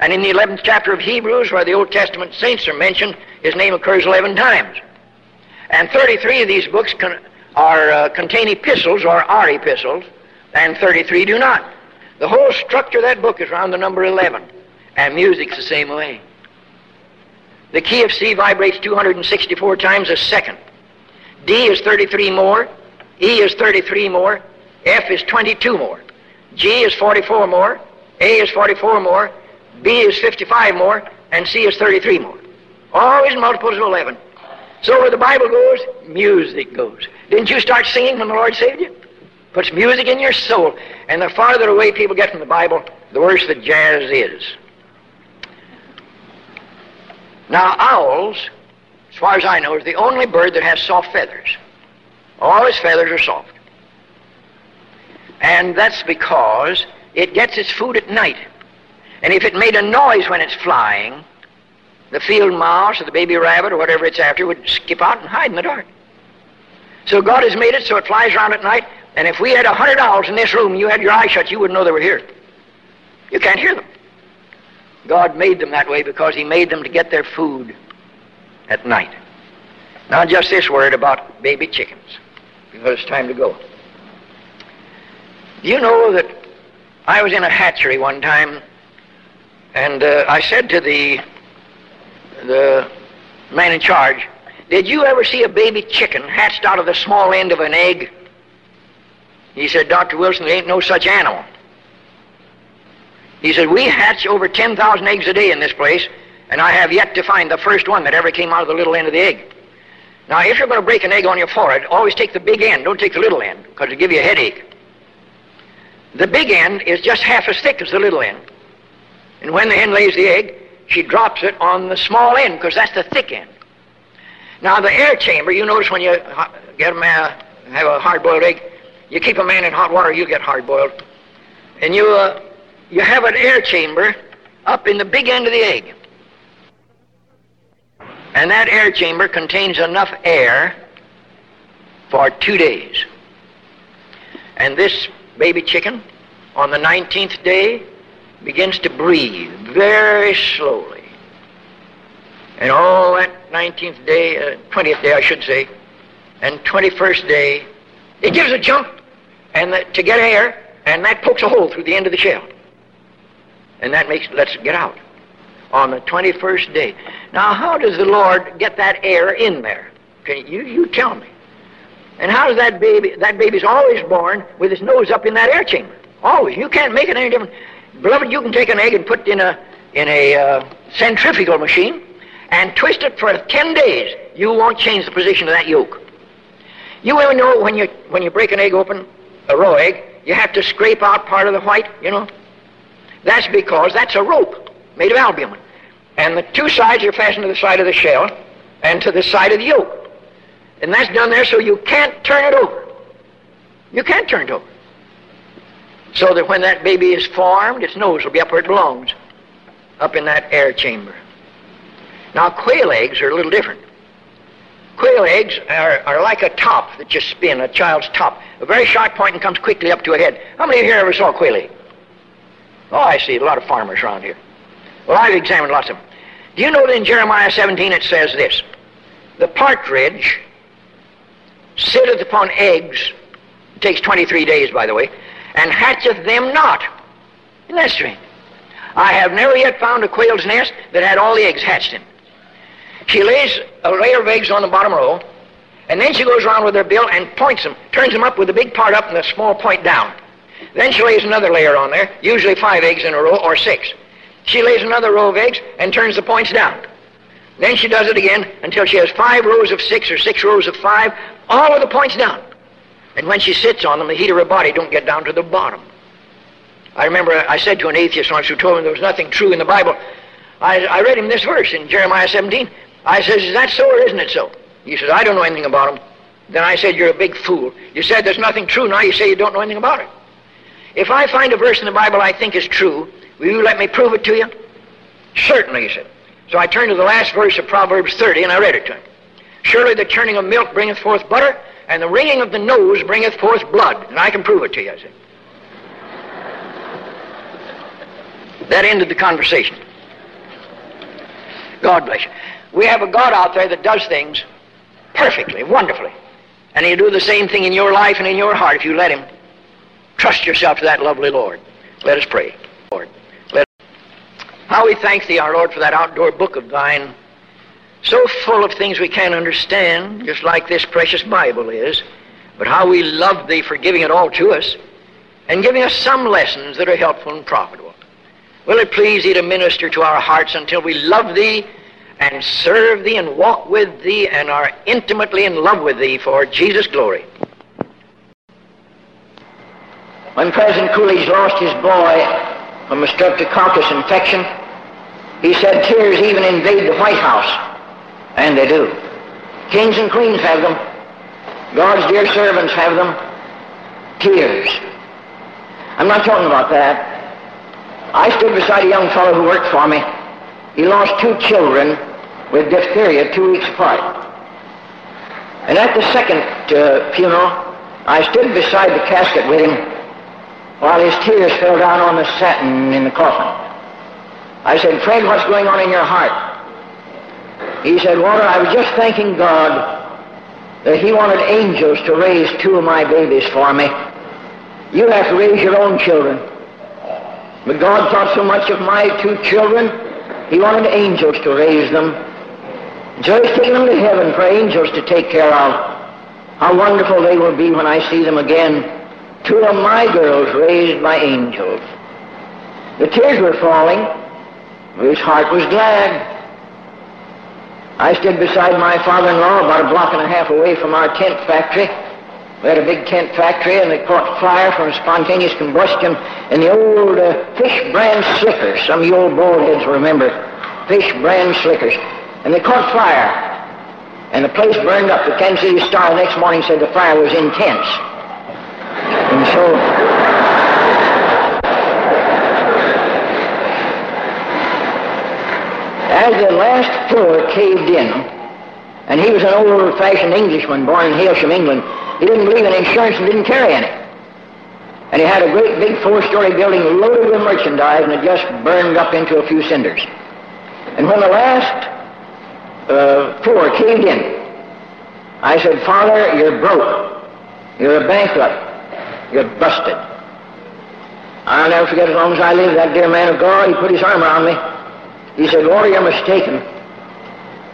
And in the eleventh chapter of Hebrews, where the Old Testament saints are mentioned, his name occurs eleven times. And thirty-three of these books con are, uh, contain epistles, or are epistles, and thirty-three do not. The whole structure of that book is around the number eleven, and music's the same way. The key of C vibrates two hundred sixty-four times a second. D is thirty-three more, E is thirty-three more, F is twenty-two more, G is forty-four more, A is forty-four more, B is fifty-five more, and C is thirty-three more. Always multiples of eleven. So where the Bible goes, music goes. Didn't you start singing when the Lord saved you? Puts music in your soul. And the farther away people get from the Bible, the worse the jazz is. Now, owls, as far as I know, is the only bird that has soft feathers. All its feathers are soft. And that's because it gets its food at night. And if it made a noise when it's flying, the field mouse or the baby rabbit or whatever it's after would skip out and hide in the dark. So God has made it so it flies around at night. And if we had a hundred owls in this room and you had your eyes shut, you wouldn't know they were here. You can't hear them. God made them that way because he made them to get their food at night. Now, just this word about baby chickens, because it's time to go. You know that I was in a hatchery one time, and uh, I said to the, the man in charge, "Did you ever see a baby chicken hatched out of the small end of an egg?" He said, "Doctor Wilson, there ain't no such animal." He said, "We hatch over ten thousand eggs a day in this place, and I have yet to find the first one that ever came out of the little end of the egg." Now, if you're going to break an egg on your forehead, always take the big end. Don't take the little end, because it'll give you a headache. The big end is just half as thick as the little end. And when the hen lays the egg, she drops it on the small end, because that's the thick end. Now, the air chamber, you notice when you get a man, have a hard-boiled egg, you keep a man in hot water, you get hard-boiled. And you... Uh, You have an air chamber up in the big end of the egg. And that air chamber contains enough air for two days. And this baby chicken, on the nineteenth day, begins to breathe very slowly. And all that nineteenth day, uh, twentieth day, I should say, and twenty-first day, it gives a jump and the, to get air, and that pokes a hole through the end of the shell. And that makes, lets it get out on the twenty-first day. Now, how does the Lord get that air in there? Can you, you tell me. And how does that baby, that baby's always born with his nose up in that air chamber. Always. You can't make it any different. Beloved, you can take an egg and put it in a, in a uh, centrifugal machine and twist it for ten days. You won't change the position of that yolk. You ever know when you, when you break an egg open, a raw egg, you have to scrape out part of the white, you know? That's because that's a rope made of albumin. And the two sides are fastened to the side of the shell and to the side of the yolk. And that's done there so you can't turn it over. You can't turn it over. So that when that baby is formed, its nose will be up where it belongs, up in that air chamber. Now, quail eggs are a little different. Quail eggs are, are like a top that you spin, a child's top. A very sharp point and comes quickly up to a head. How many of you here ever saw a quail egg? Oh, I see a lot of farmers around here. Well, I've examined lots of them. Do you know that in Jeremiah seventeen it says this? The partridge sitteth upon eggs, it takes twenty-three days, by the way, and hatcheth them not. Isn't that strange? I have never yet found a quail's nest that had all the eggs hatched in. She lays a layer of eggs on the bottom row, and then she goes around with her bill and points them, turns them up with the big part up and the small point down. Then she lays another layer on there, usually five eggs in a row or six. She lays another row of eggs and turns the points down. Then she does it again until she has five rows of six or six rows of five, all of the points down. And when she sits on them, the heat of her body don't get down to the bottom. I remember I said to an atheist once who told me there was nothing true in the Bible. I, I read him this verse in Jeremiah seventeen. I says, is that so or isn't it so? He says, I don't know anything about them. Then I said, you're a big fool. You said there's nothing true. Now you say you don't know anything about it. If I find a verse in the Bible I think is true, will you let me prove it to you? Certainly, he said. So I turned to the last verse of Proverbs thirty, and I read it to him. Surely the churning of milk bringeth forth butter, and the wringing of the nose bringeth forth blood. And I can prove it to you, I said. That ended the conversation. God bless you. We have a God out there that does things perfectly, wonderfully. And he'll do the same thing in your life and in your heart if you let him. Trust yourself to that lovely Lord. Let us pray. Lord, let us... How we thank thee, our Lord, for that outdoor book of thine, so full of things we can't understand, just like this precious Bible is. But how we love thee for giving it all to us and giving us some lessons that are helpful and profitable. Will it please thee to minister to our hearts until we love thee and serve thee and walk with thee and are intimately in love with thee for Jesus' glory. When President Coolidge lost his boy from a streptococcus infection, he said tears even invade the White House. And they do. Kings and queens have them. God's dear servants have them. Tears. I'm not talking about that. I stood beside a young fellow who worked for me. He lost two children with diphtheria two weeks apart. And at the second uh, funeral, I stood beside the casket with him while his tears fell down on the satin in the coffin. I said, Fred, what's going on in your heart? He said, Walter, I was just thanking God that he wanted angels to raise two of my babies for me. You have to raise your own children. But God thought so much of my two children, he wanted angels to raise them. So he's taken them to heaven for angels to take care of. How wonderful they will be when I see them again. Two of my girls raised by angels. The tears were falling. His heart was glad. I stood beside my father-in-law about a block and a half away from our tent factory. We had a big tent factory, and it caught fire from spontaneous combustion in the old uh, fish brand slickers. Some of you old bald-heads remember fish brand slickers. And they caught fire, and the place burned up. The Kansas City Star the next morning said the fire was intense. And so... as the last floor caved in, and he was an old-fashioned Englishman born in Hailsham, England, he didn't believe in insurance and didn't carry any. And he had a great big four-story building loaded with merchandise and it just burned up into a few cinders. And when the last uh, floor caved in, I said, Father, you're broke. You're a bankrupt. You're busted. I'll never forget, as long as I live, that dear man of God, he put his arm around me. He said, Lord, you're mistaken.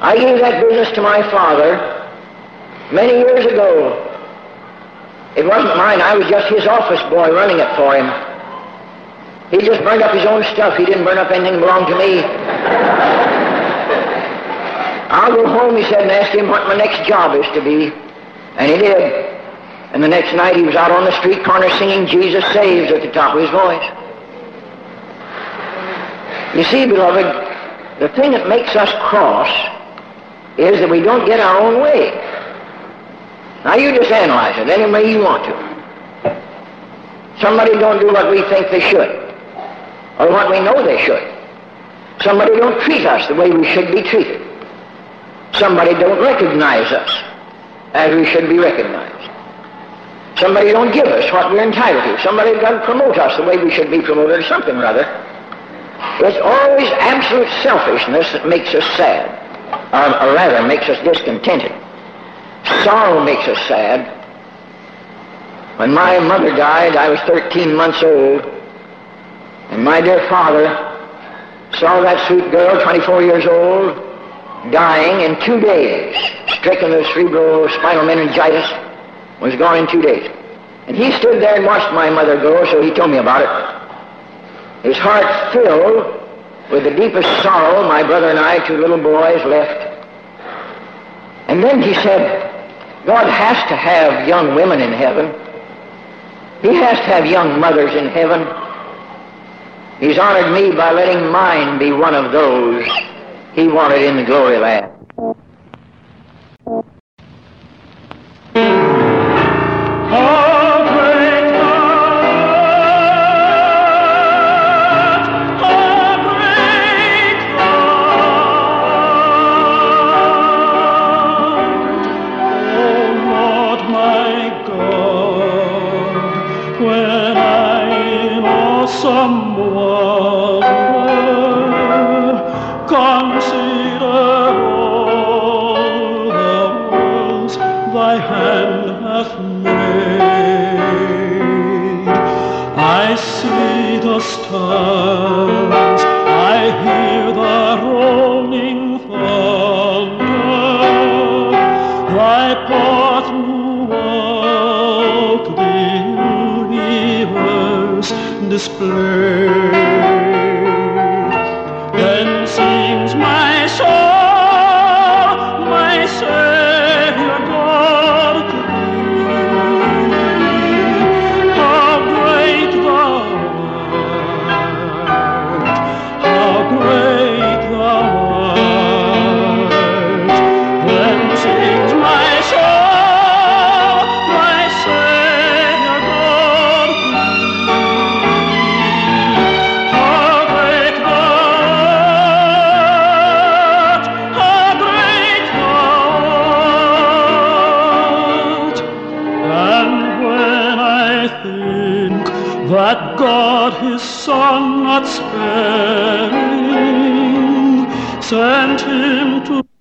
I gave that business to my father many years ago. It wasn't mine. I was just his office boy running it for him. He just burned up his own stuff. He didn't burn up anything that belonged to me. I'll go home, he said, and ask him what my next job is to be. And he did. And the next night he was out on the street corner singing Jesus Saves at the top of his voice. You see, beloved, the thing that makes us cross is that we don't get our own way. Now you just analyze it any way you want to. Somebody don't do what we think they should, or what we know they should. Somebody don't treat us the way we should be treated. Somebody don't recognize us as we should be recognized. Somebody don't give us what we're entitled to. Somebody doesn't promote us the way we should be promoted, or something rather. It's always absolute selfishness that makes us sad, or, or rather makes us discontented. Sorrow makes us sad. When my mother died, I was thirteen months old, and my dear father saw that sweet girl, twenty-four years old, dying in two days, stricken with cerebrospinal meningitis, was gone in two days. And he stood there and watched my mother go, so he told me about it. His heart filled with the deepest sorrow, my brother and I, two little boys, left. And then he said, God has to have young women in heaven. He has to have young mothers in heaven. He's honored me by letting mine be one of those he wanted in the glory land. Sent him to